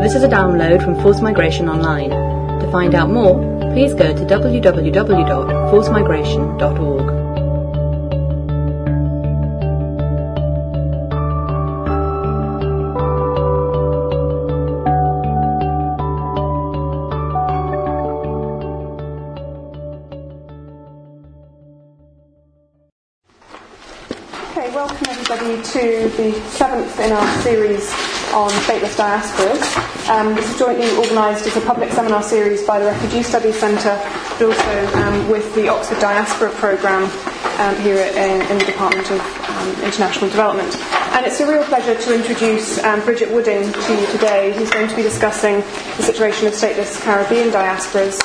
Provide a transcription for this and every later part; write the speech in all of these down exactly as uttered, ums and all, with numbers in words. This is a download from Force Migration Online. To find out more, please go to w w w dot force migration dot org. To the seventh in our series on stateless diasporas. Um, this is jointly organised as a public seminar series by the Refugee Studies Centre, but also um, with the Oxford Diaspora Programme um, here at, in, in the Department of um, International Development. And it's a real pleasure to introduce um, Bridget Wooding to you today, who's going to be discussing the situation of stateless Caribbean diasporas.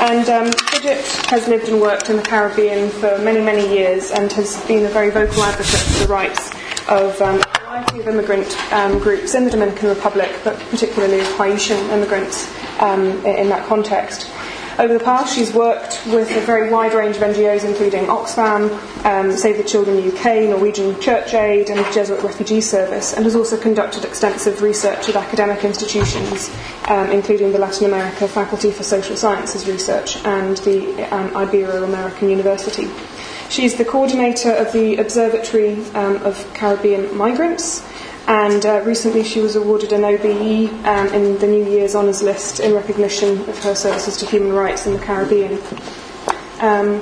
And um, Bridget has lived and worked in the Caribbean for many, many years and has been a very vocal advocate for the rights of um, a variety of immigrant um, groups in the Dominican Republic, but particularly Haitian immigrants um, in that context. Over the past, she's worked with a very wide range of N G Os, including Oxfam, um, Save the Children U K, Norwegian Church Aid, and Jesuit Refugee Service, and has also conducted extensive research at academic institutions, um, including the Latin America Faculty for Social Sciences Research and the um, Ibero-American University. She's the coordinator of the Observatory um, of Caribbean Migrants, and uh, recently she was awarded an O B E um, in the New Year's Honours List in recognition of her services to human rights in the Caribbean. Um,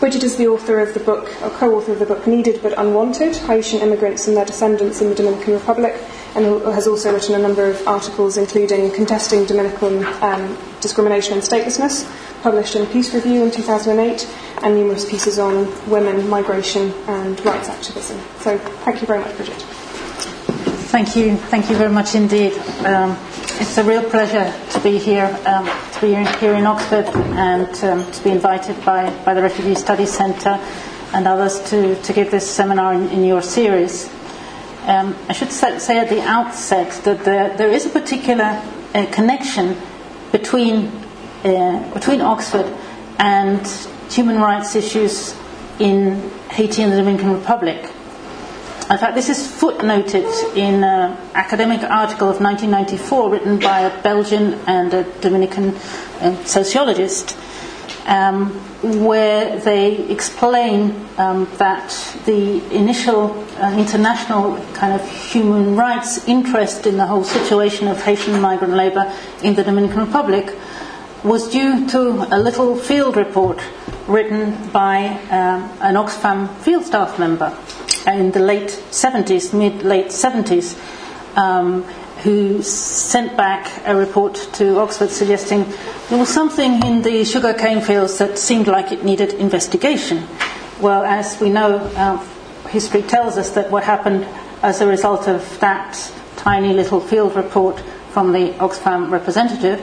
Bridget is the author of the book, or co-author of the book, Needed But Unwanted, Haitian Immigrants and Their Descendants in the Dominican Republic, and has also written a number of articles including Contesting Dominican um, Discrimination and Statelessness, published in Peace Review in two thousand eight, and numerous pieces on women, migration and rights activism. So thank you very much, Bridget. Thank you. Thank you very much indeed. Um, it's a real pleasure to be here, um, to be here in Oxford, and um, to be invited by, by the Refugee Studies Centre and others to, to give this seminar in, in your series. Um, I should say at the outset that there, there is a particular uh, connection between uh, between Oxford and human rights issues in Haiti and the Dominican Republic. In fact, this is footnoted in an academic article of nineteen ninety-four written by a Belgian and a Dominican uh, sociologist, um, where they explain um, that the initial uh, international kind of human rights interest in the whole situation of Haitian migrant labour in the Dominican Republic was due to a little field report written by um, an Oxfam field staff member in the late seventies, mid-late seventies, um, who sent back a report to Oxford suggesting there was something in the sugarcane fields that seemed like it needed investigation. Well, as we know, uh, history tells us that what happened as a result of that tiny little field report from the Oxfam representative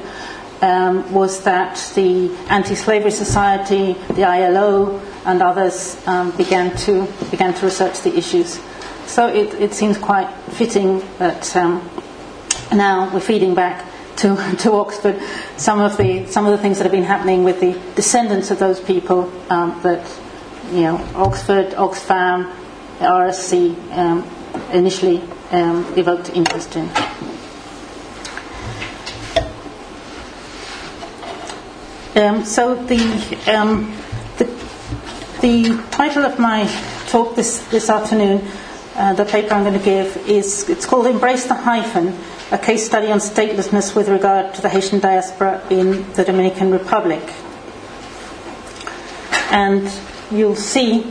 Um, was that the Anti-Slavery Society, the I L O, and others um, began to began to research the issues. So it, it seems quite fitting that um, now we're feeding back to to Oxford some of the some of the things that have been happening with the descendants of those people um, that you know Oxford, Oxfam, R S C um, initially um, evoked interest in. Um, so the, um, the the title of my talk this, this afternoon, uh, the paper I'm going to give, is it's called Embrace the Hyphen, a case study on statelessness with regard to the Haitian diaspora in the Dominican Republic. And you'll see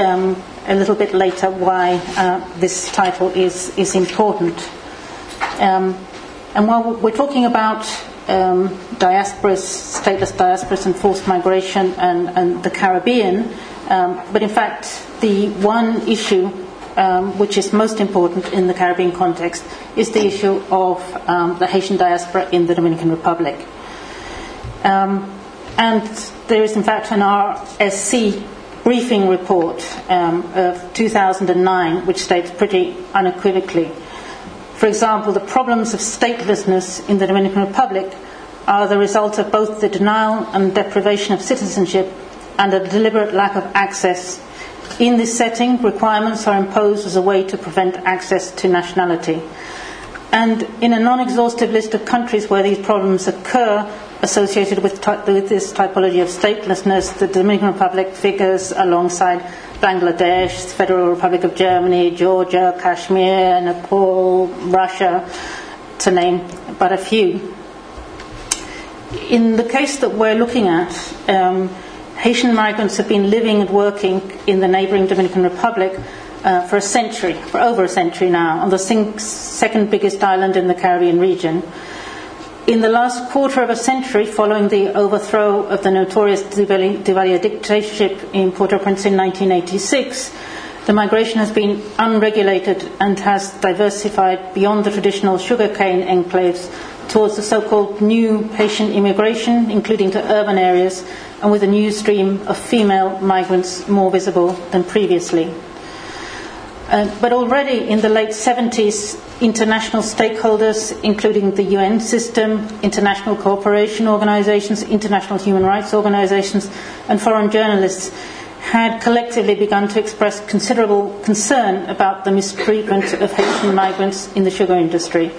um, a little bit later why uh, this title is, is important. Um, and while we're talking about Um, diasporas, stateless diasporas and forced migration and, and the Caribbean, um, but in fact the one issue um, which is most important in the Caribbean context is the issue of um, the Haitian diaspora in the Dominican Republic. Um, and there is in fact an R S C briefing report um, of two thousand nine which states pretty unequivocally, for example, the problems of statelessness in the Dominican Republic are the result of both the denial and deprivation of citizenship and a deliberate lack of access In this setting, requirements are imposed as a way to prevent access to nationality. And in a non-exhaustive list of countries where these problems occur associated with, type, with this typology of statelessness, the Dominican Republic figures alongside Bangladesh, the Federal Republic of Germany, Georgia, Kashmir, Nepal, Russia, to name but a few. In the case that we're looking at, um, Haitian migrants have been living and working in the neighbouring Dominican Republic uh, for a century, for over a century now, on the second biggest island in the Caribbean region. In the last quarter of a century, following the overthrow of the notorious Duvalier dictatorship in Port-au-Prince in nineteen eighty-six, the migration has been unregulated and has diversified beyond the traditional sugarcane enclaves towards the so-called new Haitian immigration, including to urban areas, and with a new stream of female migrants more visible than previously. Uh, but already in the late seventies, international stakeholders, including the U N system, international cooperation organisations, international human rights organisations, and foreign journalists, had collectively begun to express considerable concern about the mistreatment of Haitian migrants in the sugar industry.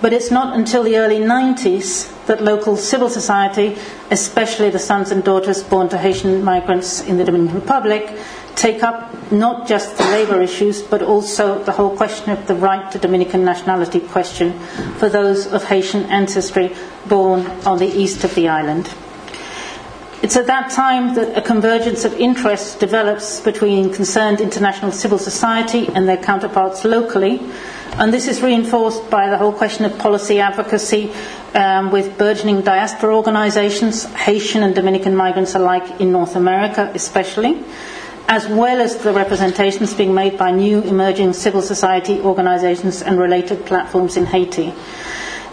But it's not until the early nineties that local civil society, especially the sons and daughters born to Haitian migrants in the Dominican Republic, take up not just the labour issues, but also the whole question of the right to Dominican nationality question for those of Haitian ancestry born on the east of the island. It's at that time that a convergence of interests develops between concerned international civil society and their counterparts locally, and this is reinforced by the whole question of policy advocacy um, with burgeoning diaspora organisations, Haitian and Dominican migrants alike in North America especially, as well as the representations being made by new emerging civil society organisations and related platforms in Haiti.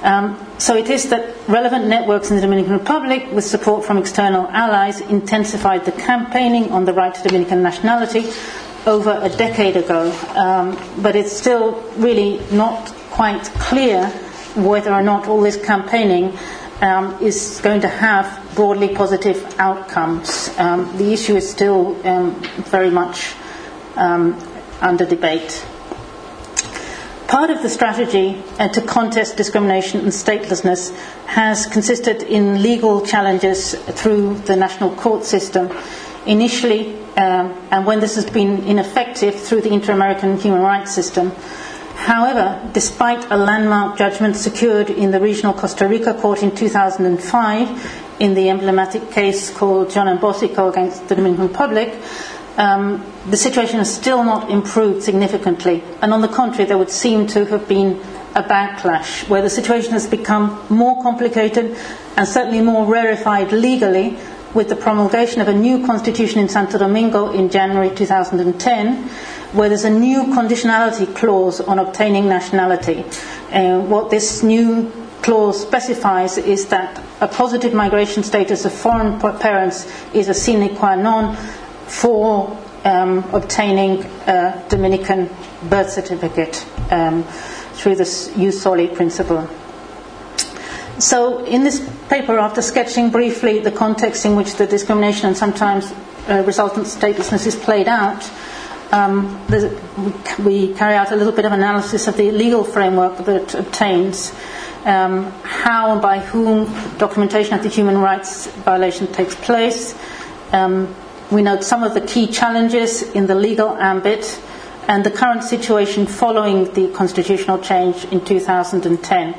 Um, so it is that relevant networks in the Dominican Republic, with support from external allies, intensified the campaigning on the right to Dominican nationality over a decade ago. Um, but it's still really not quite clear whether or not all this campaigning um, is going to have broadly positive outcomes. Um, the issue is still um, very much um, under debate. Part of the strategy uh, to contest discrimination and statelessness has consisted in legal challenges through the national court system, initially, um, and when this has been ineffective, through the Inter-American Human Rights system. However, despite a landmark judgment secured in the regional Costa Rica court in two thousand five, in the emblematic case called Jean and Bosica against the Dominican Republic, Um, the situation has still not improved significantly, and on the contrary there would seem to have been a backlash where the situation has become more complicated and certainly more rarefied legally with the promulgation of a new constitution in Santo Domingo in January two thousand ten, where there's a new conditionality clause on obtaining nationality. Uh, what this new clause specifies is that a positive migration status of foreign parents is a sine qua non for um, obtaining a Dominican birth certificate um, through the jus soli principle. So in this paper, after sketching briefly the context in which the discrimination and sometimes uh, resultant statelessness is played out, um, we carry out a little bit of analysis of the legal framework that it obtains, um, how and by whom documentation of the human rights violation takes place. Um, We note some of the key challenges in the legal ambit and the current situation following the constitutional change in two thousand ten.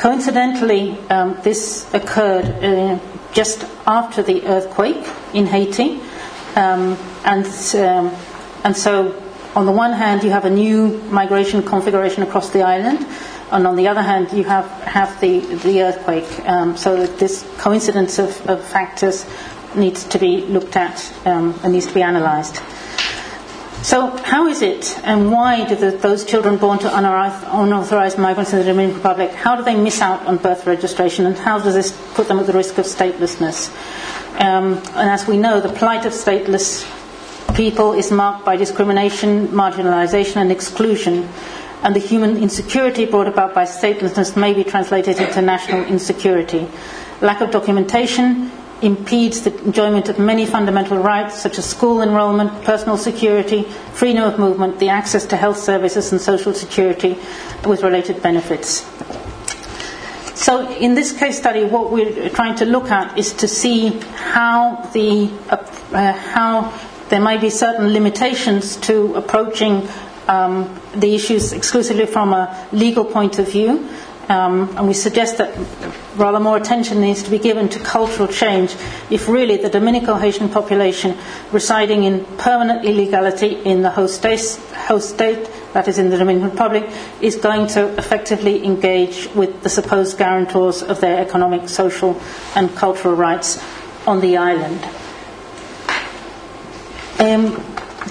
Coincidentally, um, this occurred uh, just after the earthquake in Haiti. Um, and, um, and so, on the one hand, you have a new migration configuration across the island, and on the other hand, you have, have the, the earthquake. Um, so this coincidence of, of factors needs to be looked at um, and needs to be analysed. So how is it and why do the, those children born to unauthorised migrants in the Dominican Republic, how do they miss out on birth registration, and how does this put them at the risk of statelessness? Um, and as we know, the plight of stateless people is marked by discrimination, marginalisation and exclusion, and the human insecurity brought about by statelessness may be translated into national insecurity. Lack of documentation, impedes the enjoyment of many fundamental rights such as school enrolment, personal security, freedom of movement, the access to health services and social security with related benefits. So in this case study, what we're trying to look at is to see how the uh, how there may be certain limitations to approaching um, the issues exclusively from a legal point of view. Um, and we suggest that rather more attention needs to be given to cultural change if really the Dominico-Haitian population residing in permanent illegality in the host state, host state, that is in the Dominican Republic, is going to effectively engage with the supposed guarantors of their economic, social and cultural rights on the island. Um,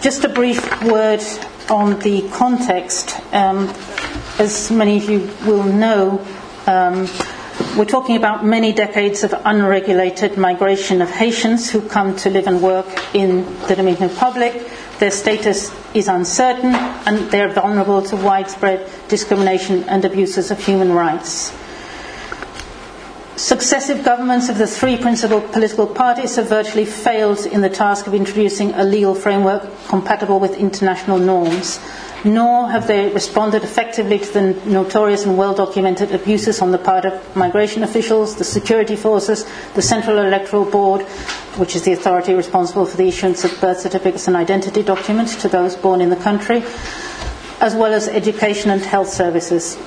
just a brief word on the context. Um, As many of you will know, um, we're talking about many decades of unregulated migration of Haitians who come to live and work in the Dominican Republic. Their status is uncertain and they are vulnerable to widespread discrimination and abuses of human rights. Successive governments of the three principal political parties have virtually failed in the task of introducing a legal framework compatible with international norms. Nor have they responded effectively to the notorious and well-documented abuses on the part of migration officials, the security forces, the Central Electoral Board, which is the authority responsible for the issuance of birth certificates and identity documents to those born in the country, as well as education and health services.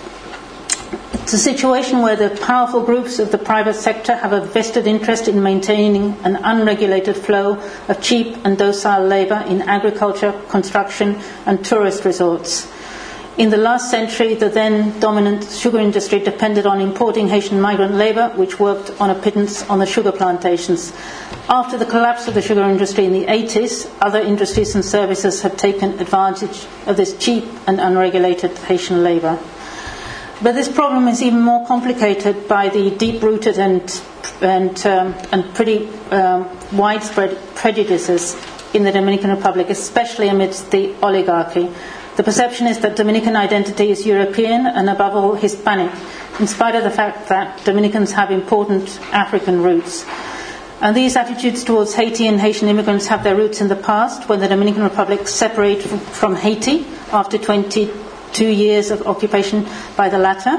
It's a situation where the powerful groups of the private sector have a vested interest in maintaining an unregulated flow of cheap and docile labour in agriculture, construction and tourist resorts. In the last century, the then dominant sugar industry depended on importing Haitian migrant labour, which worked on a pittance on the sugar plantations. After the collapse of the sugar industry in the eighties, other industries and services have taken advantage of this cheap and unregulated Haitian labour. But this problem is even more complicated by the deep-rooted and and um, and pretty um, widespread prejudices in the Dominican Republic, especially amidst the oligarchy. The perception is that Dominican identity is European and above all Hispanic, in spite of the fact that Dominicans have important African roots. And these attitudes towards Haiti and Haitian immigrants have their roots in the past, when the Dominican Republic separated from Haiti after twenty two years of occupation by the latter,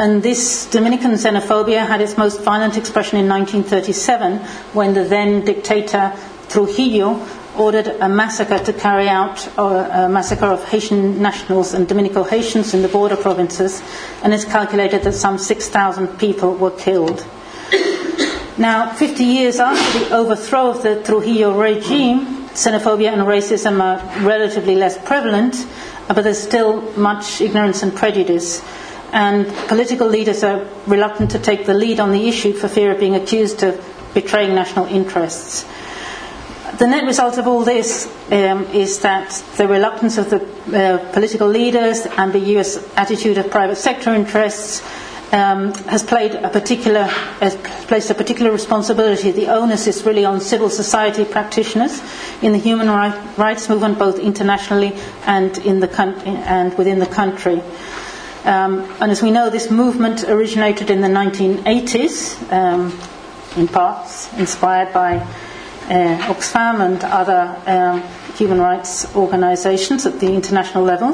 and this Dominican xenophobia had its most violent expression in nineteen thirty-seven, when the then dictator Trujillo ordered a massacre to carry out a massacre of Haitian nationals and Dominico Haitians in the border provinces, and it's calculated that some six thousand people were killed. Now, fifty years after the overthrow of the Trujillo regime, xenophobia and racism are relatively less prevalent, but there's still much ignorance and prejudice, and political leaders are reluctant to take the lead on the issue for fear of being accused of betraying national interests. The net result of all this um, is that the reluctance of the uh, political leaders, ambiguous attitude of private sector interests, Um, has played a particular, has placed a particular responsibility. The onus is really on civil society practitioners in the human right, rights movement, both internationally and in the country, and within the country. Um, and as we know, this movement originated in the nineteen eighties, um, in parts inspired by uh, Oxfam and other Um, human rights organisations at the international level.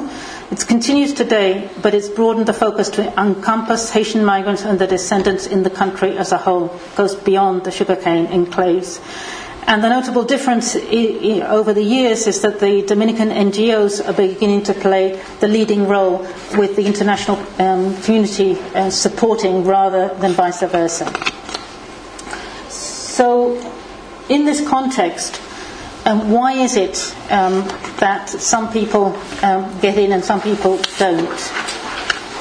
It continues today, but it's broadened the focus to encompass Haitian migrants and their descendants in the country as a whole. It goes beyond the sugarcane enclaves. And the notable difference I- I- over the years is that the Dominican N G Os are beginning to play the leading role, with the international um, community uh, supporting rather than vice versa. So, in this context, And why is it um, that some people um, get in and some people don't?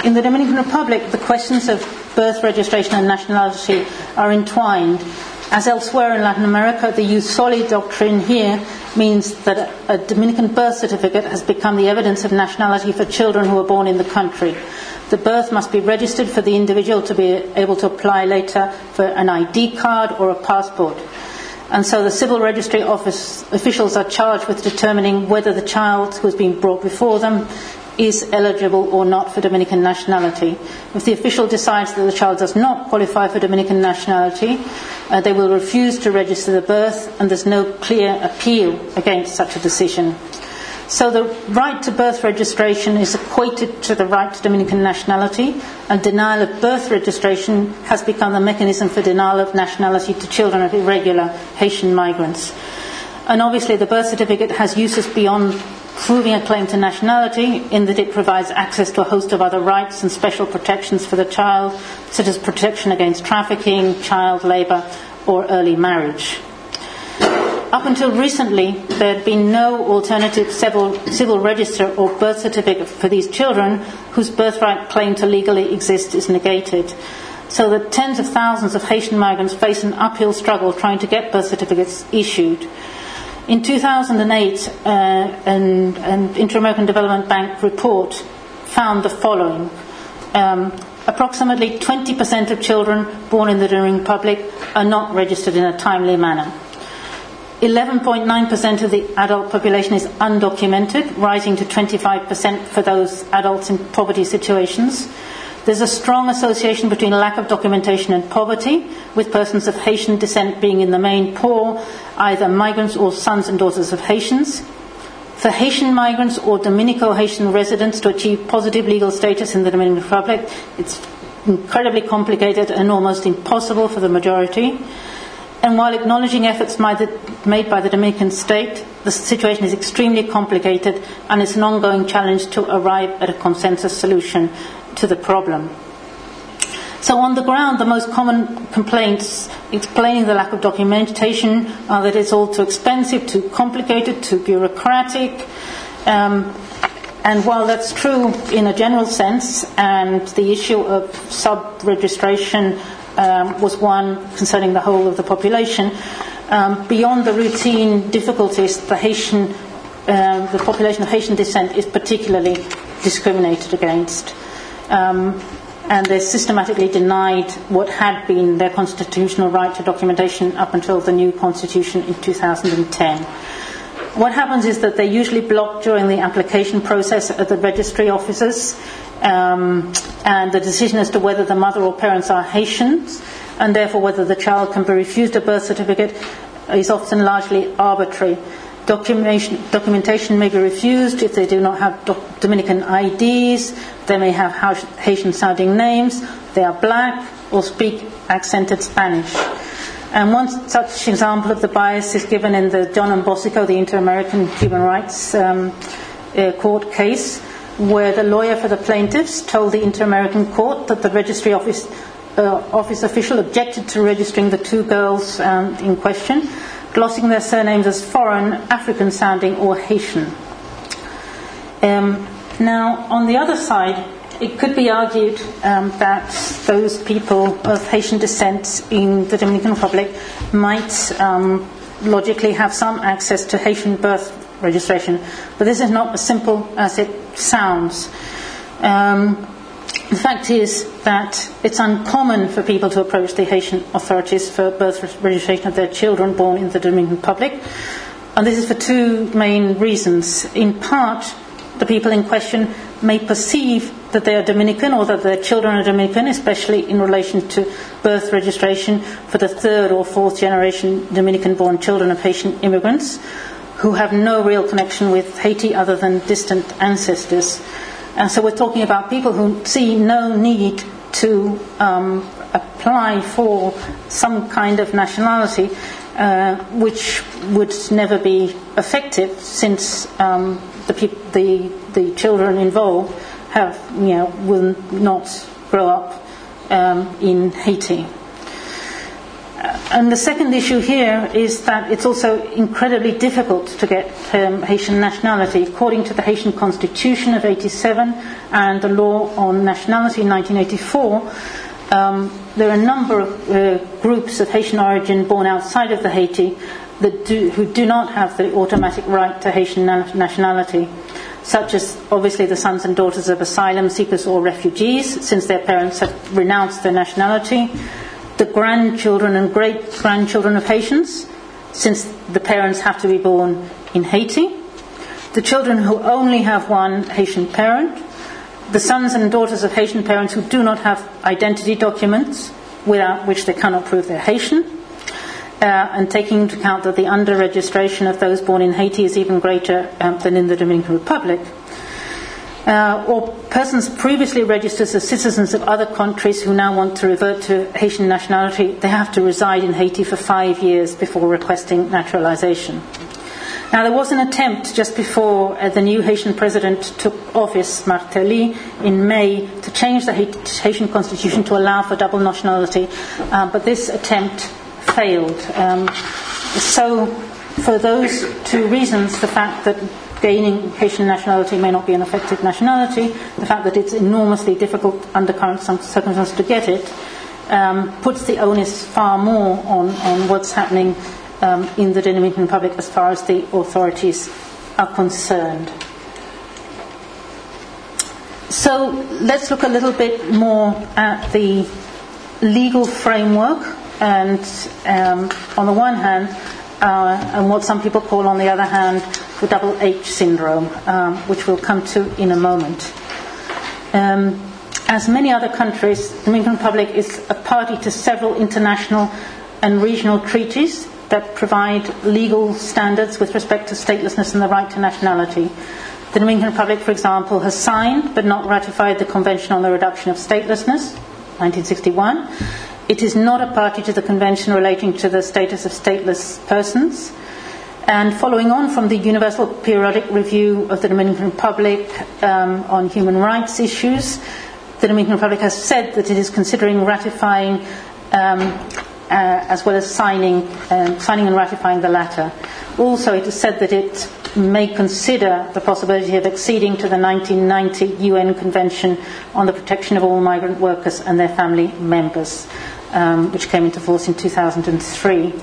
In the Dominican Republic, the questions of birth registration and nationality are entwined. As elsewhere in Latin America, the Usoli doctrine here means that a Dominican birth certificate has become the evidence of nationality for children who are born in the country. The birth must be registered for the individual to be able to apply later for an I D card or a passport. And so the civil registry office officials are charged with determining whether the child who has been brought before them is eligible or not for Dominican nationality. If the official decides that the child does not qualify for Dominican nationality, uh, they will refuse to register the birth, and there's no clear appeal against such a decision. So the right to birth registration is equated to the right to Dominican nationality, and denial of birth registration has become the mechanism for denial of nationality to children of irregular Haitian migrants. And obviously the birth certificate has uses beyond proving a claim to nationality, in that it provides access to a host of other rights and special protections for the child, such as protection against trafficking, child labour, or early marriage. Up until recently, there had been no alternative civil, civil register or birth certificate for these children whose birthright claim to legally exist is negated. So that tens of thousands of Haitian migrants face an uphill struggle trying to get birth certificates issued. In two thousand eight, uh, an, an Inter-American Development Bank report found the following. Um, approximately twenty percent of children born in the Dominican Republic are not registered in a timely manner. eleven point nine percent of the adult population is undocumented, rising to twenty-five percent for those adults in poverty situations. There's a strong association between lack of documentation and poverty, with persons of Haitian descent being in the main poor, either migrants or sons and daughters of Haitians. For Haitian migrants or Dominico-Haitian residents to achieve positive legal status in the Dominican Republic, it's incredibly complicated and almost impossible for the majority. And while acknowledging efforts made by the Dominican state, the situation is extremely complicated, and it's an ongoing challenge to arrive at a consensus solution to the problem. So on the ground, the most common complaints explaining the lack of documentation are that it's all too expensive, too complicated, too bureaucratic. Um, and while that's true in a general sense, and the issue of sub-registration Um, was one concerning the whole of the population. Um, beyond the routine difficulties, the Haitian, um, the population of Haitian descent is particularly discriminated against, um, and they're systematically denied what had been their constitutional right to documentation up until the new constitution in two thousand ten. What happens is that they're usually blocked during the application process at the registry offices. Um, and the decision as to whether the mother or parents are Haitians, and therefore whether the child can be refused a birth certificate, is often largely arbitrary. Documentation, documentation may be refused if they do not have doc- Dominican I Ds, they may have ha- Haitian-sounding names, they are black, or speak accented Spanish. And one such example of the bias is given in the John and Bosico, the Inter-American Human Rights um, uh, Court case, where the lawyer for the plaintiffs told the Inter-American Court that the registry office, uh, office official objected to registering the two girls um, in question, glossing their surnames as foreign, African-sounding, or Haitian. Um, now, on the other side, it could be argued um, that those people of Haitian descent in the Dominican Republic might um, logically have some access to Haitian birth registration, but this is not as simple as it sounds. Um, the fact is that it's uncommon for people to approach the Haitian authorities for birth registration of their children born in the Dominican Republic, and this is for two main reasons. In part, the people in question may perceive that they are Dominican or that their children are Dominican, especially in relation to birth registration for the third or fourth generation Dominican-born children of Haitian immigrants, who have no real connection with Haiti other than distant ancestors. And so we're talking about people who see no need to um, apply for some kind of nationality, uh, which would never be effective, since um, the, peop- the the children involved have, you know, will not grow up um, in Haiti. And the second issue here is that it's also incredibly difficult to get um, Haitian nationality. According to the Haitian Constitution of eighty-seven and the Law on Nationality in nineteen eighty-four, um, there are a number of uh, groups of Haitian origin born outside of the Haiti that do, who do not have the automatic right to Haitian na- nationality, such as obviously the sons and daughters of asylum seekers or refugees, since their parents have renounced their nationality, the grandchildren and great-grandchildren of Haitians, since the parents have to be born in Haiti, the children who only have one Haitian parent, the sons and daughters of Haitian parents who do not have identity documents without which they cannot prove they're Haitian, uh, and taking into account that the under-registration of those born in Haiti is even greater um, than in the Dominican Republic, uh, or persons previously registered as citizens of other countries who now want to revert to Haitian nationality, they have to reside in Haiti for five years before requesting naturalization. Now, there was an attempt just before uh, the new Haitian president took office, Martelly, in May, to change the Haitian constitution to allow for double nationality, uh, but this attempt failed. Um, so, for those two reasons, the fact that gaining Haitian nationality may not be an effective nationality, the fact that it's enormously difficult under current circumstances to get it, um, puts the onus far more on, on what's happening Um, in the Dominican Republic as far as the authorities are concerned. So let's look a little bit more at the legal framework and um, on the one hand uh, and what some people call on the other hand the double H syndrome, um, which we'll come to in a moment. Um, as many other countries, the Dominican Republic is a party to several international and regional treaties that provide legal standards with respect to statelessness and the right to nationality. The Dominican Republic, for example, has signed but not ratified the Convention on the Reduction of Statelessness, nineteen sixty-one. It is not a party to the Convention relating to the status of stateless persons. And following on from the Universal Periodic Review of the Dominican Republic um, on human rights issues, the Dominican Republic has said that it is considering ratifying um, Uh, as well as signing, um, signing and ratifying the latter. Also, it is said that it may consider the possibility of acceding to the nineteen ninety U N Convention on the Protection of All Migrant Workers and Their Family Members, um, which came into force in two thousand three.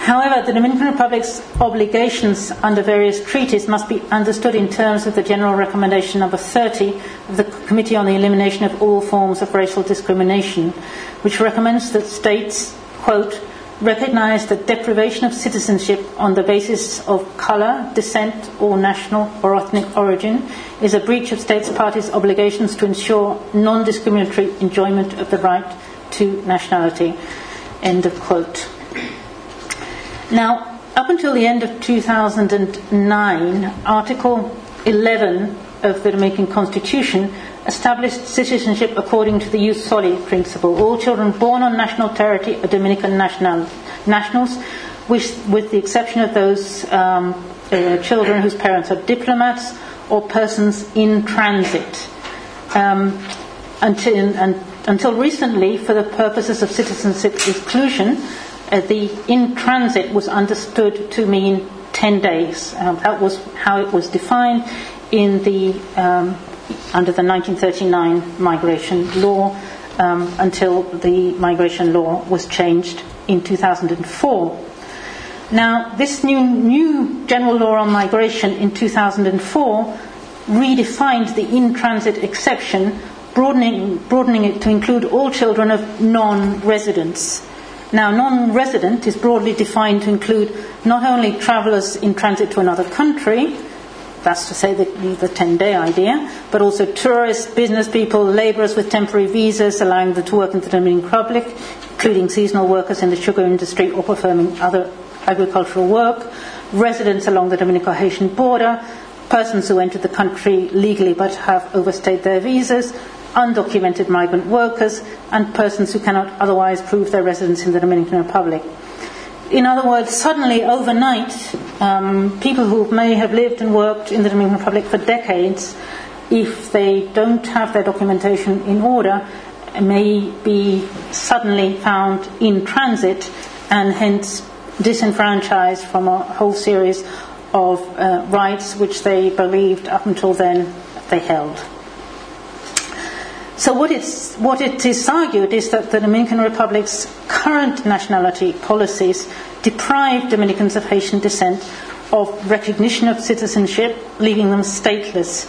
However, the Dominican Republic's obligations under various treaties must be understood in terms of the General Recommendation number thirty of the Committee on the Elimination of All Forms of Racial Discrimination, which recommends that states, quote, recognize the deprivation of citizenship on the basis of color, descent, or national or ethnic origin is a breach of states' parties' obligations to ensure non-discriminatory enjoyment of the right to nationality, end of quote. Now, up until the end of two thousand nine, Article eleven of the Dominican Constitution established citizenship according to the jus soli principle. All children born on national territory are Dominican national, nationals, which, with the exception of those um, uh, children whose parents are diplomats or persons in transit. Um, until, and, until recently, for the purposes of citizenship exclusion, Uh, the in transit was understood to mean ten days. Um, that was how it was defined in the um, under the nineteen thirty-nine migration law um, until the migration law was changed in two thousand four. Now, this new, new general law on migration in two thousand four redefined the in transit exception, broadening, broadening it to include all children of non-residents. Now, non-resident is broadly defined to include not only travellers in transit to another country, that's to say the, the ten-day idea, but also tourists, business people, labourers with temporary visas allowing them to work in the Dominican Republic, including seasonal workers in the sugar industry or performing other agricultural work, residents along the Dominico-Haitian border, persons who entered the country legally but have overstayed their visas, undocumented migrant workers and persons who cannot otherwise prove their residence in the Dominican Republic. In other words, suddenly, overnight, um, people who may have lived and worked in the Dominican Republic for decades, if they don't have their documentation in order, may be suddenly found in transit and hence disenfranchised from a whole series of uh, rights which they believed up until then they held. So what, it's, what it is argued is that the Dominican Republic's current nationality policies deprive Dominicans of Haitian descent of recognition of citizenship, leaving them stateless.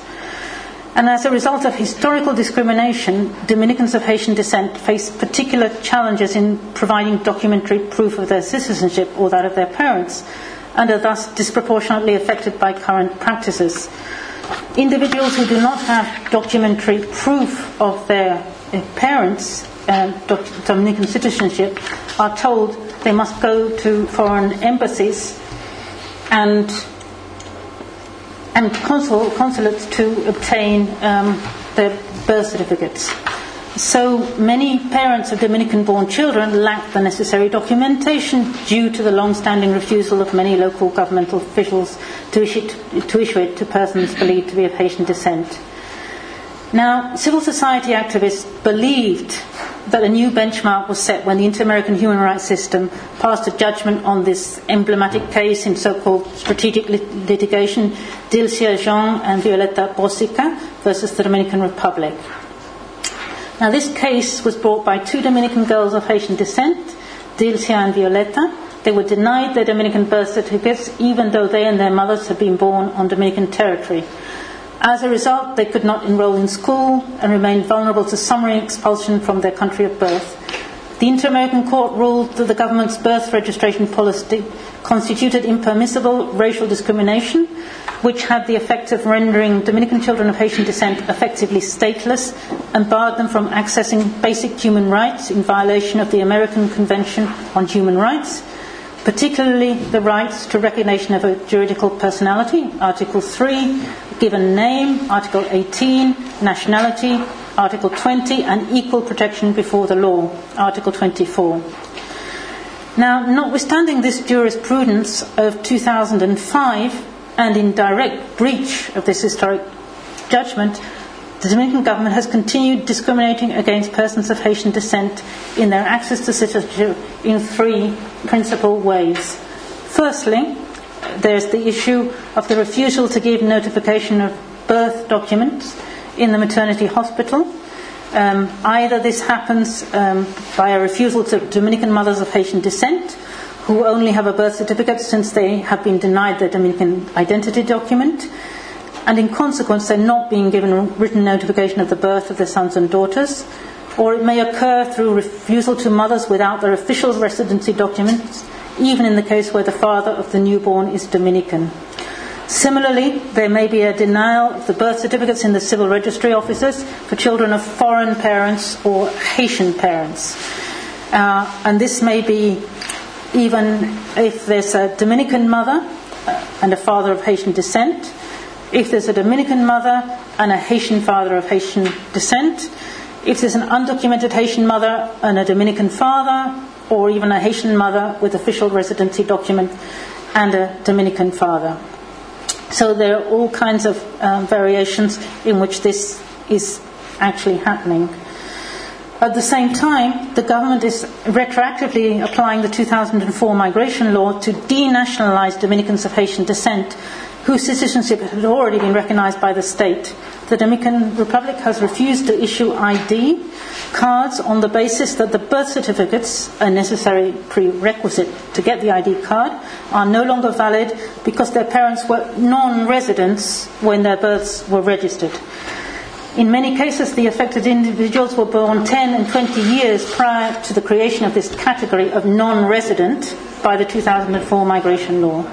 And as a result of historical discrimination, Dominicans of Haitian descent face particular challenges in providing documentary proof of their citizenship or that of their parents, and are thus disproportionately affected by current practices. Individuals who do not have documentary proof of their parents' uh, Dominican citizenship are told they must go to foreign embassies and and consul, consulates to obtain um, their birth certificates. So many parents of Dominican-born children lack the necessary documentation due to the long-standing refusal of many local governmental officials to issue it to, issue it to persons believed to be of Haitian descent. Now, civil society activists believed that a new benchmark was set when the Inter-American Human Rights System passed a judgment on this emblematic case in so-called strategic lit- litigation, Dilcia Jean and Violeta Bosica versus the Dominican Republic. Now, this case was brought by two Dominican girls of Haitian descent, Dilcia and Violeta. They were denied their Dominican birth certificates, even though they and their mothers had been born on Dominican territory. As a result, they could not enroll in school and remained vulnerable to summary expulsion from their country of birth. The Inter-American Court ruled that the government's birth registration policy constituted impermissible racial discrimination, which had the effect of rendering Dominican children of Haitian descent effectively stateless and barred them from accessing basic human rights in violation of the American Convention on Human Rights, particularly the rights to recognition of a juridical personality, Article three, given name, Article eighteen, nationality, Article twenty, and equal protection before the law, Article twenty-four. Now, notwithstanding this jurisprudence of two thousand five, and in direct breach of this historic judgment, the Dominican government has continued discriminating against persons of Haitian descent in their access to citizenship in three principal ways. Firstly, there's the issue of the refusal to give notification of birth documents in the maternity hospital. Um, either this happens um, by a refusal to Dominican mothers of Haitian descent, who only have a birth certificate since they have been denied their Dominican identity document, and in consequence they're not being given written notification of the birth of their sons and daughters, or it may occur through refusal to mothers without their official residency documents, even in the case where the father of the newborn is Dominican. Similarly, there may be a denial of the birth certificates in the civil registry offices for children of foreign parents or Haitian parents. Uh, and this may be even if there's a Dominican mother and a father of Haitian descent, if there's a Dominican mother and a Haitian father of Haitian descent, if there's an undocumented Haitian mother and a Dominican father, or even a Haitian mother with official residency document and a Dominican father. So there are all kinds of um, variations in which this is actually happening. At the same time, the government is retroactively applying the two thousand four migration law to denationalise Dominicans of Haitian descent whose citizenship had already been recognised by the state. The Dominican Republic has refused to issue I D cards on the basis that the birth certificates, a necessary prerequisite to get the I D card, are no longer valid because their parents were non-residents when their births were registered. In many cases, the affected individuals were born ten and twenty years prior to the creation of this category of non-resident by the two thousand four migration law.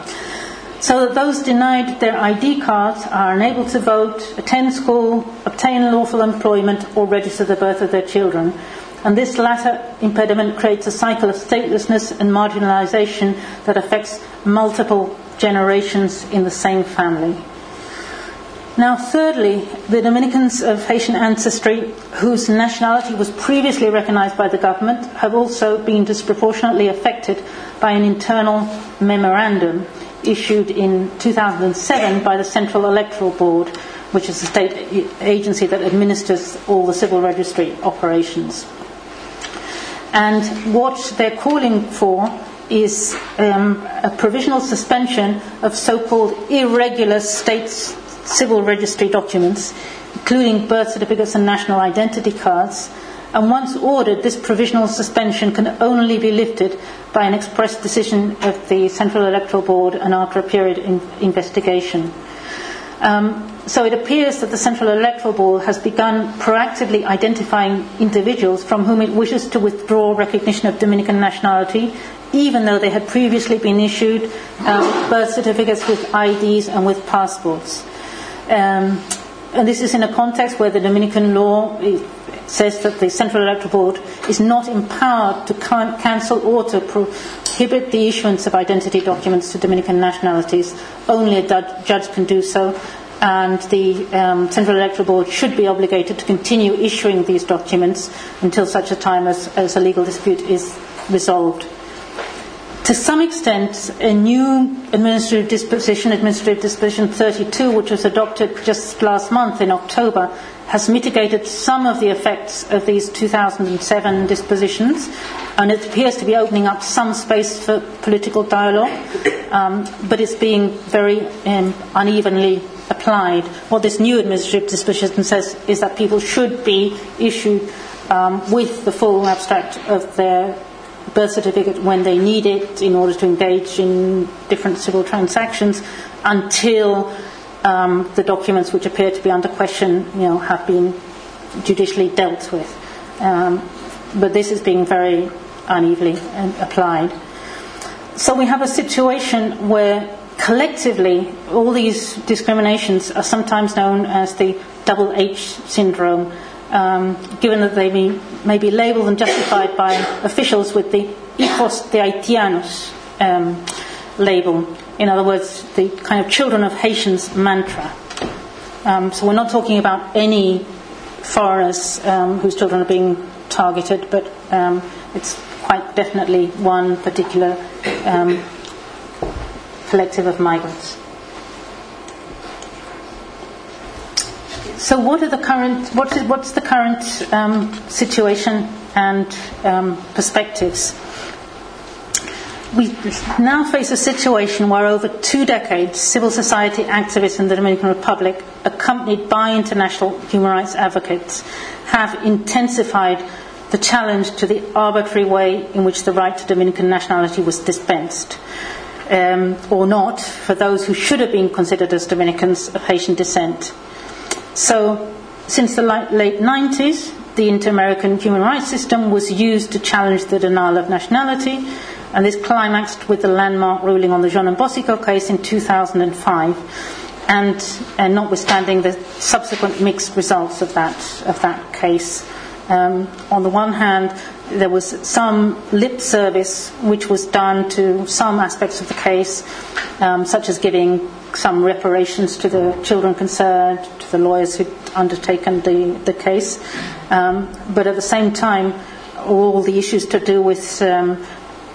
So that those denied their I D cards are unable to vote, attend school, obtain lawful employment, or register the birth of their children. And this latter impediment creates a cycle of statelessness and marginalisation that affects multiple generations in the same family. Now, thirdly, the Dominicans of Haitian ancestry whose nationality was previously recognised by the government have also been disproportionately affected by an internal memorandum issued in two thousand seven by the Central Electoral Board, which is the state agency that administers all the civil registry operations. And what they're calling for is um, a provisional suspension of so-called irregular state civil registry documents, including birth certificates and national identity cards. And once ordered, this provisional suspension can only be lifted by an express decision of the Central Electoral Board and after a period of investigation. Um, so it appears that the Central Electoral Board has begun proactively identifying individuals from whom it wishes to withdraw recognition of Dominican nationality, even though they had previously been issued um, birth certificates with I Ds and with passports. Um, and this is in a context where the Dominican law says that the Central Electoral Board is not empowered to can- cancel or to prohibit the issuance of identity documents to Dominican nationalities. Only a dud- judge can do so, and the um, Central Electoral Board should be obligated to continue issuing these documents until such a time as, as a legal dispute is resolved. To some extent, a new administrative disposition, Administrative Disposition thirty-two, which was adopted just last month in October, has mitigated some of the effects of these two thousand seven dispositions, and it appears to be opening up some space for political dialogue, um, but it's being very um, unevenly applied. What this new administrative disposition says is that people should be issued um, with the full abstract of their birth certificate when they need it in order to engage in different civil transactions until um, the documents which appear to be under question, you know, have been judicially dealt with. Um, but this is being very unevenly applied. So we have a situation where collectively all these discriminations are sometimes known as the double H syndrome, Um, given that they may, may be labelled and justified by officials with the hijos de haitianos um, label. In other words, the kind of children of Haitians mantra. Um, so we're not talking about any foreigners um, whose children are being targeted, but um, it's quite definitely one particular um, collective of migrants. So, what are the current? What is, what's the current um, situation and um, perspectives? We now face a situation where, over two decades, civil society activists in the Dominican Republic, accompanied by international human rights advocates, have intensified the challenge to the arbitrary way in which the right to Dominican nationality was dispensed, um, or not, for those who should have been considered as Dominicans of Haitian descent. So, since the late nineties, the Inter-American Human Rights System was used to challenge the denial of nationality, and this climaxed with the landmark ruling on the Jean and Bosico case in two thousand five, and, and notwithstanding the subsequent mixed results of that, of that case. Um, on the one hand, there was some lip service which was done to some aspects of the case, um, such as giving some reparations to the children concerned, to the lawyers who'd undertaken the, the case. Um, but at the same time, all the issues to do with um,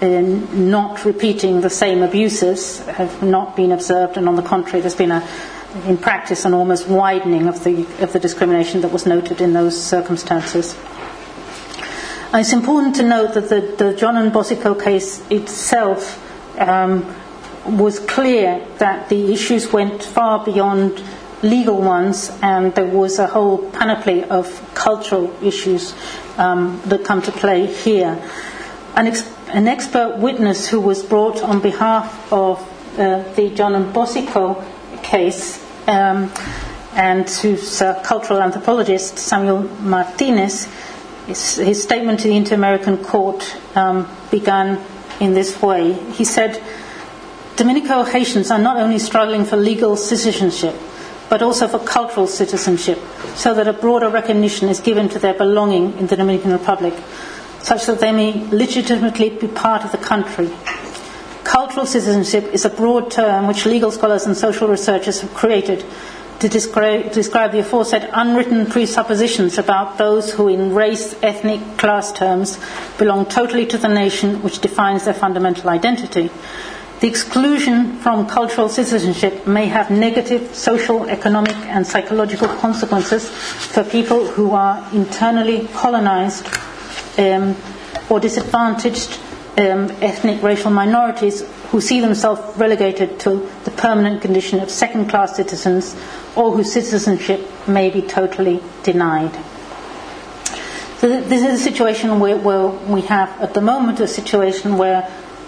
in not repeating the same abuses have not been observed, and on the contrary, there's been, a, in practice, an almost widening of the, of the discrimination that was noted in those circumstances. And it's important to note that the, the John and Bosico case itself um, was clear that the issues went far beyond legal ones, and there was a whole panoply of cultural issues um, that come to play here. An, ex- an expert witness who was brought on behalf of uh, the John and Bosico case, um, and who's a cultural anthropologist, Samuel Martinez, his, his statement to the Inter-American Court um, began in this way. He said, "Dominican Haitians are not only struggling for legal citizenship, but also for cultural citizenship, so that a broader recognition is given to their belonging in the Dominican Republic, such that they may legitimately be part of the country. Cultural citizenship is a broad term which legal scholars and social researchers have created to describe, describe the aforesaid unwritten presuppositions about those who in race, ethnic, class terms belong totally to the nation which defines their fundamental identity. The exclusion from cultural citizenship may have negative social, economic, and psychological consequences for people who are internally colonized um, or disadvantaged um, ethnic racial minorities who see themselves relegated to the permanent condition of second-class citizens or whose citizenship may be totally denied." So th- this is a situation where, where we have at the moment a situation where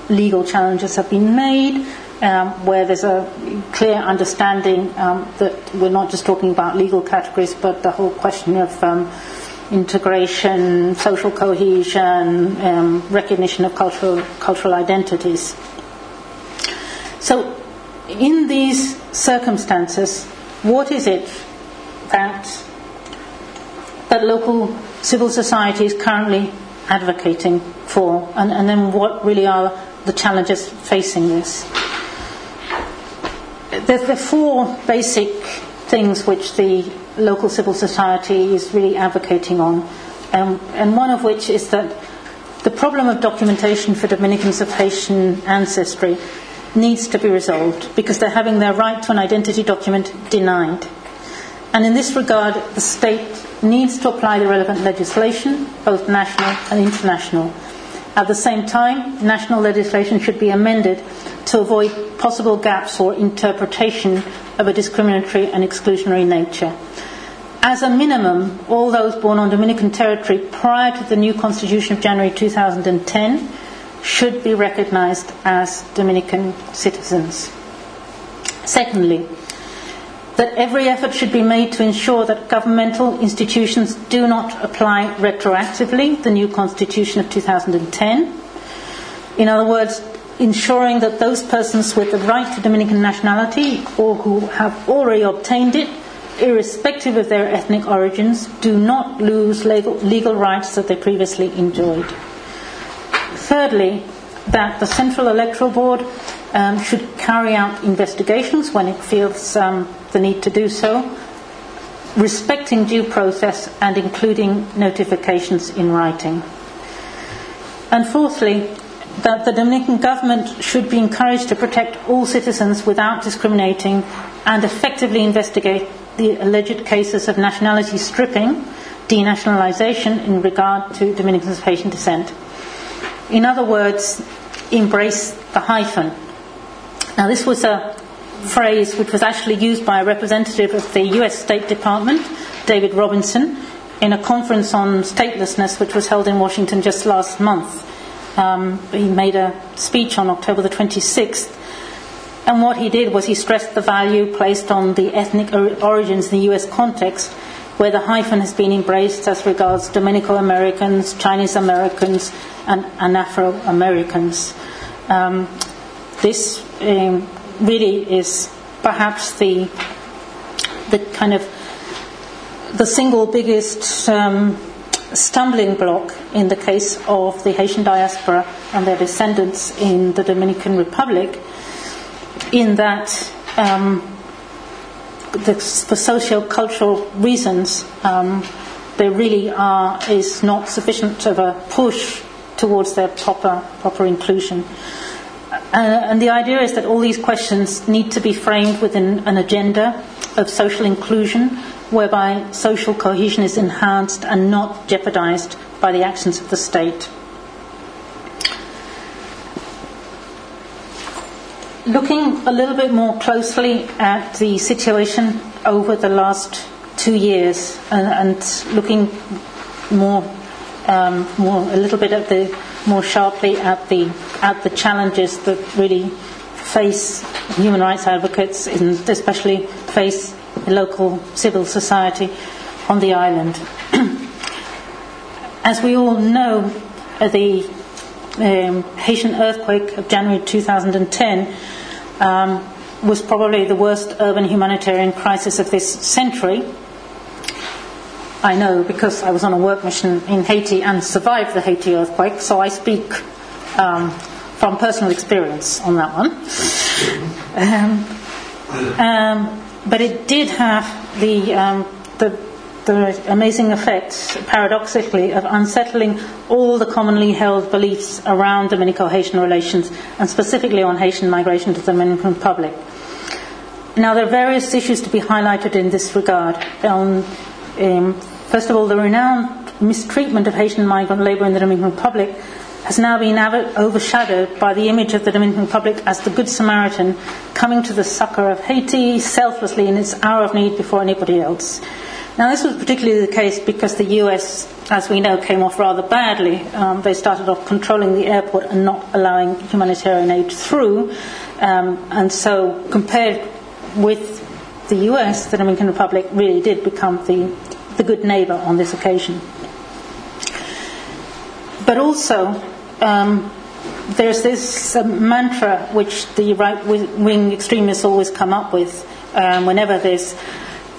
legal challenges have been made, Um, where there's a clear understanding um, that we're not just talking about legal categories, but the whole question of um, integration, social cohesion, um, recognition of cultural cultural identities. So in these circumstances, what is it that that local civil society is currently advocating for, and, and then what really are the challenges facing this? There's the four basic things which the local civil society is really advocating on, um, and one of which is that the problem of documentation for Dominicans of Haitian ancestry needs to be resolved because they're having their right to an identity document denied. And in this regard, the state needs to apply the relevant legislation, both national and international. At the same time, national legislation should be amended to avoid possible gaps or interpretation of a discriminatory and exclusionary nature. As a minimum, all those born on Dominican territory prior to the new Constitution of January two thousand ten should be recognised as Dominican citizens. Secondly, that every effort should be made to ensure that governmental institutions do not apply retroactively the new Constitution of two thousand ten. In other words, ensuring that those persons with the right to Dominican nationality or who have already obtained it, irrespective of their ethnic origins, do not lose legal, legal rights that they previously enjoyed. Thirdly, that the Central Electoral Board um, should carry out investigations when it feels um, the need to do so, respecting due process and including notifications in writing. And fourthly, that the Dominican government should be encouraged to protect all citizens without discriminating and effectively investigate the alleged cases of nationality stripping, denationalization in regard to Dominicans of Haitian descent. In other words, embrace the hyphen. Now, this was a phrase which was actually used by a representative of the U S State Department, David Robinson, in a conference on statelessness which was held in Washington just last month. Um, he made a speech on October the twenty-sixth, and what he did was he stressed the value placed on the ethnic origins in the U S context, where the hyphen has been embraced as regards Dominican Americans, Chinese Americans, and, and Afro Americans. Um, this um, really is perhaps the the kind of the single biggest um, stumbling block in the case of the Haitian diaspora and their descendants in the Dominican Republic, in that um, The, for socio-cultural reasons, um, there really are, is not sufficient of a push towards their proper proper inclusion. Uh, and the idea is that all these questions need to be framed within an agenda of social inclusion, whereby social cohesion is enhanced and not jeopardized by the actions of the state. Looking a little bit more closely at the situation over the last two years, and, and looking more, um, more a little bit at the more sharply at the at the challenges that really face human rights advocates, and especially face local civil society on the island. As we all know, the Um, Haitian earthquake of January two thousand ten um, was probably the worst urban humanitarian crisis of this century. I know, because I was on a work mission in Haiti and survived the Haiti earthquake, so I speak um, from personal experience on that one. Um, um, but it did have the um, the the amazing effects, paradoxically, of unsettling all the commonly held beliefs around Dominico-Haitian relations, and specifically on Haitian migration to the Dominican Republic. Now, there are various issues to be highlighted in this regard. Um, um, first of all, the renowned mistreatment of Haitian migrant labour in the Dominican Republic has now been overshadowed by the image of the Dominican Republic as the Good Samaritan coming to the succour of Haiti selflessly in its hour of need before anybody else. Now, this was particularly the case because the U S, as we know, came off rather badly. Um, they started off controlling the airport and not allowing humanitarian aid through. Um, and so compared with the U S, the Dominican Republic really did become the, the good neighbour on this occasion. But also, um, there's this uh, mantra which the right-wing extremists always come up with um, whenever there's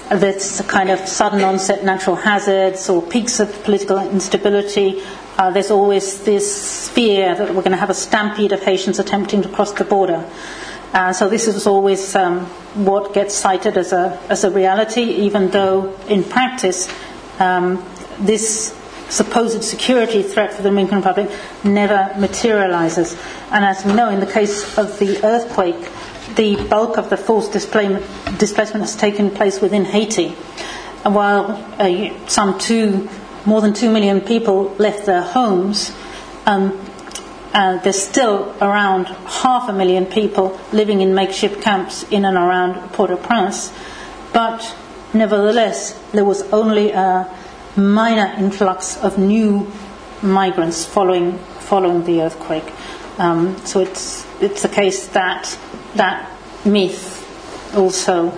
this kind of sudden onset natural hazards or peaks of political instability. Uh, there's always this fear that we're going to have a stampede of Haitians attempting to cross the border. Uh, so this is always um, what gets cited as a as a reality, even though in practice um, this supposed security threat for the Dominican Republic never materializes. And as we know, in the case of the earthquake, the bulk of the forced displacement has taken place within Haiti. And while uh, some two, more than two million people left their homes, um, uh, there's still around half a million people living in makeshift camps in and around Port-au-Prince. But nevertheless, there was only a minor influx of new migrants following following the earthquake. Um, so it's it's the case that that myth also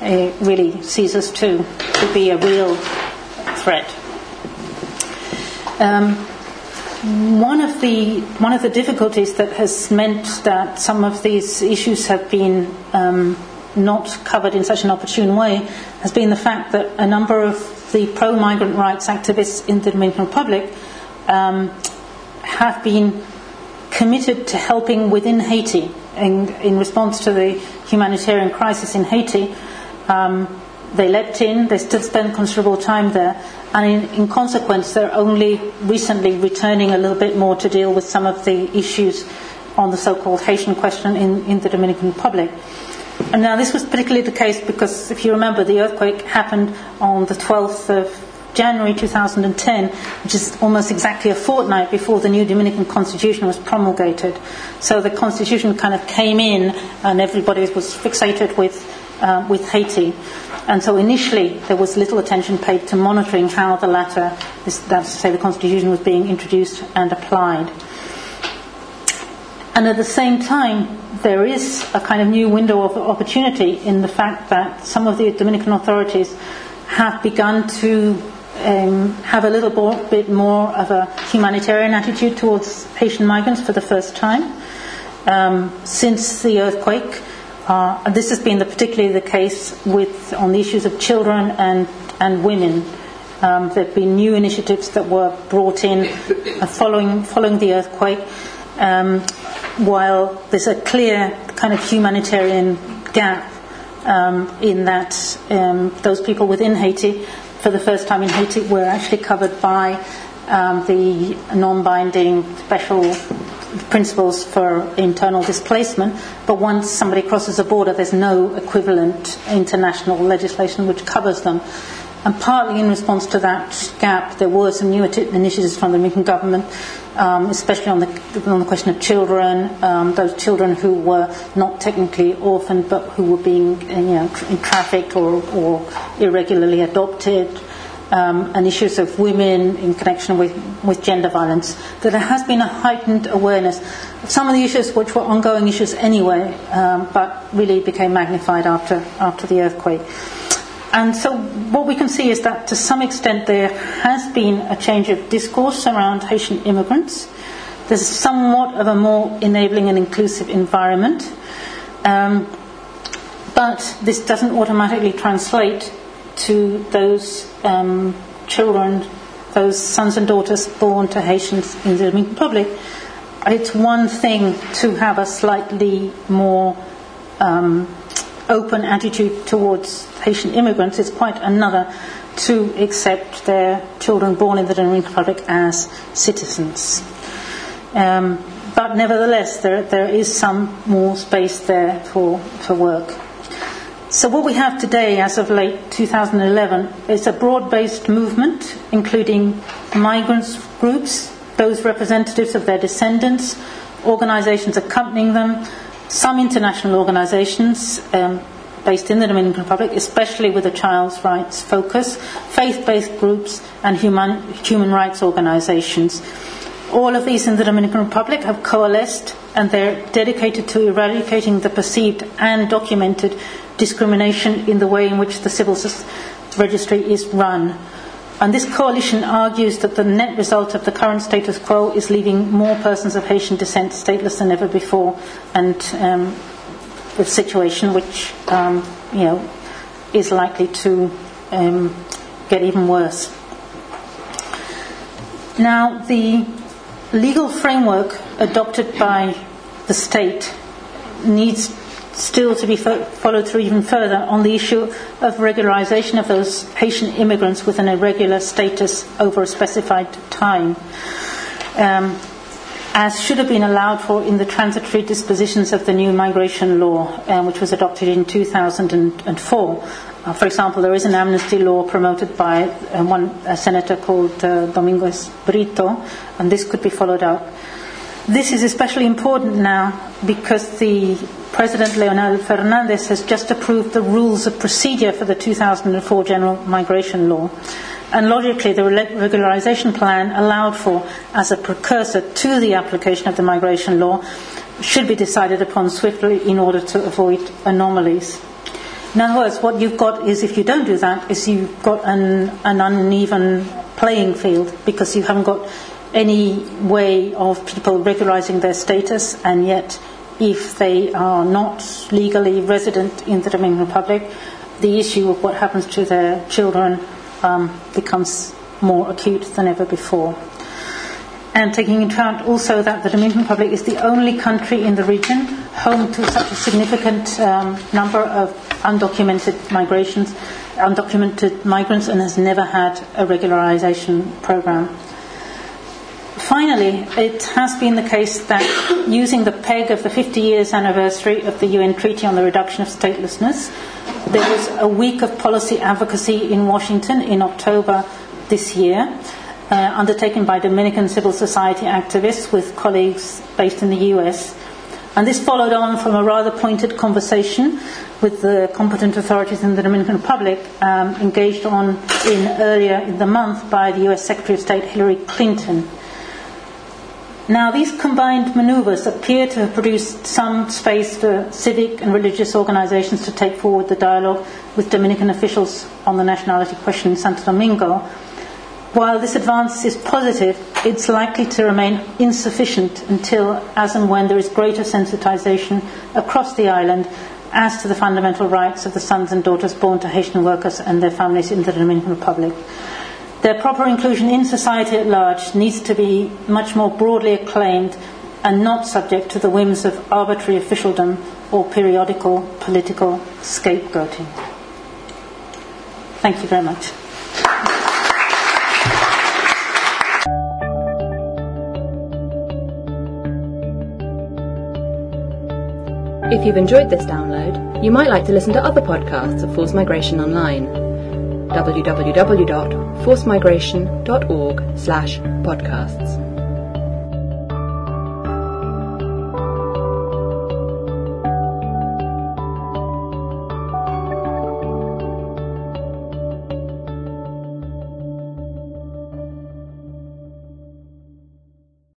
uh, really ceases to to be a real threat. Um, one of the one of the difficulties that has meant that some of these issues have been um, not covered in such an opportune way has been the fact that a number of the pro-migrant rights activists in the Dominican Republic um, have been committed to helping within Haiti. In, in response to the humanitarian crisis in Haiti, um, they leapt in, they still spent considerable time there, and in, in consequence they're only recently returning a little bit more to deal with some of the issues on the so-called Haitian question in, in the Dominican Republic. And now this was particularly the case because, if you remember, the earthquake happened on the twelfth of January two thousand ten, which is almost exactly a fortnight before the new Dominican Constitution was promulgated. So the Constitution kind of came in and everybody was fixated with uh, with Haiti. And so initially there was little attention paid to monitoring how the latter, this, that's to say the Constitution, was being introduced and applied. And at the same time, there is a kind of new window of opportunity in the fact that some of the Dominican authorities have begun to um, have a little bo- bit more of a humanitarian attitude towards Haitian migrants for the first time um, since the earthquake. Uh, and this has been the, particularly the case with on the issues of children and, and women. Um, there have been new initiatives that were brought in uh, following following the earthquake, um, while there's a clear kind of humanitarian gap Um, in that um, those people within Haiti, for the first time in Haiti, were actually covered by um, the non-binding special principles for internal displacement. But once somebody crosses a border, there's no equivalent international legislation which covers them. And partly in response to that gap, there were some new initiatives from the Dominican government, um, especially on the, on the question of children, um, those children who were not technically orphaned but who were being you know, trafficked or, or irregularly adopted, um, and issues of women in connection with, with gender violence. That there has been a heightened awareness of some of the issues which were ongoing issues anyway, um, but really became magnified after after the earthquake. And so what we can see is that to some extent there has been a change of discourse around Haitian immigrants. There's somewhat of a more enabling and inclusive environment. Um, but this doesn't automatically translate to those um, children, those sons and daughters born to Haitians in the Dominican Republic. It's one thing to have a slightly more um, open attitude towards Haitian immigrants, is quite another to accept their children born in the Dominican Republic as citizens. Um, but nevertheless, there there is some more space there for, for work. So what we have today, as of late two thousand eleven, is a broad-based movement, including migrants groups, those representatives of their descendants, organisations accompanying them, some international organisations, um, based in the Dominican Republic, especially with a child's rights focus, faith-based groups and human, human rights organizations. All of these in the Dominican Republic have coalesced, and they're dedicated to eradicating the perceived and documented discrimination in the way in which the civil registry is run. And this coalition argues that the net result of the current status quo is leaving more persons of Haitian descent stateless than ever before, and um, a situation which um, you know, is likely to um, get even worse. Now, the legal framework adopted by the state needs still to be fo- followed through even further on the issue of regularisation of those Haitian immigrants with an irregular status over a specified time, um, as should have been allowed for in the transitory dispositions of the new migration law, um, which was adopted in two thousand four. Uh, for example, there is an amnesty law promoted by um, one a senator called uh, Dominguez Brito, and this could be followed up. This is especially important now because the President Leonel Fernandez has just approved the rules of procedure for the two thousand four General Migration Law. And logically, the regularisation plan allowed for as a precursor to the application of the migration law should be decided upon swiftly in order to avoid anomalies. In other words, what you've got is, if you don't do that, is you've got an, an uneven playing field, because you haven't got any way of people regularising their status, and yet if they are not legally resident in the Dominican Republic, the issue of what happens to their children um, becomes more acute than ever before. And taking into account also that the Dominican Republic is the only country in the region home to such a significant um, number of undocumented migrations, undocumented migrants, and has never had a regularisation programme. Finally, it has been the case that using the peg of the fifty years anniversary of the U N Treaty on the Reduction of Statelessness, there was a week of policy advocacy in Washington in October this year, uh, undertaken by Dominican civil society activists with colleagues based in the U S. And this followed on from a rather pointed conversation with the competent authorities in the Dominican Republic, um, engaged on in earlier in the month by the U S Secretary of State Hillary Clinton. Now, these combined manoeuvres appear to have produced some space for civic and religious organisations to take forward the dialogue with Dominican officials on the nationality question in Santo Domingo. While this advance is positive, it's likely to remain insufficient until, as and when, there is greater sensitisation across the island as to the fundamental rights of the sons and daughters born to Haitian workers and their families in the Dominican Republic. Their proper inclusion in society at large needs to be much more broadly acclaimed and not subject to the whims of arbitrary officialdom or periodical political scapegoating. Thank you very much. If you've enjoyed this download, you might like to listen to other podcasts of Force Migration Online. w w w dot force migration dot org slash podcasts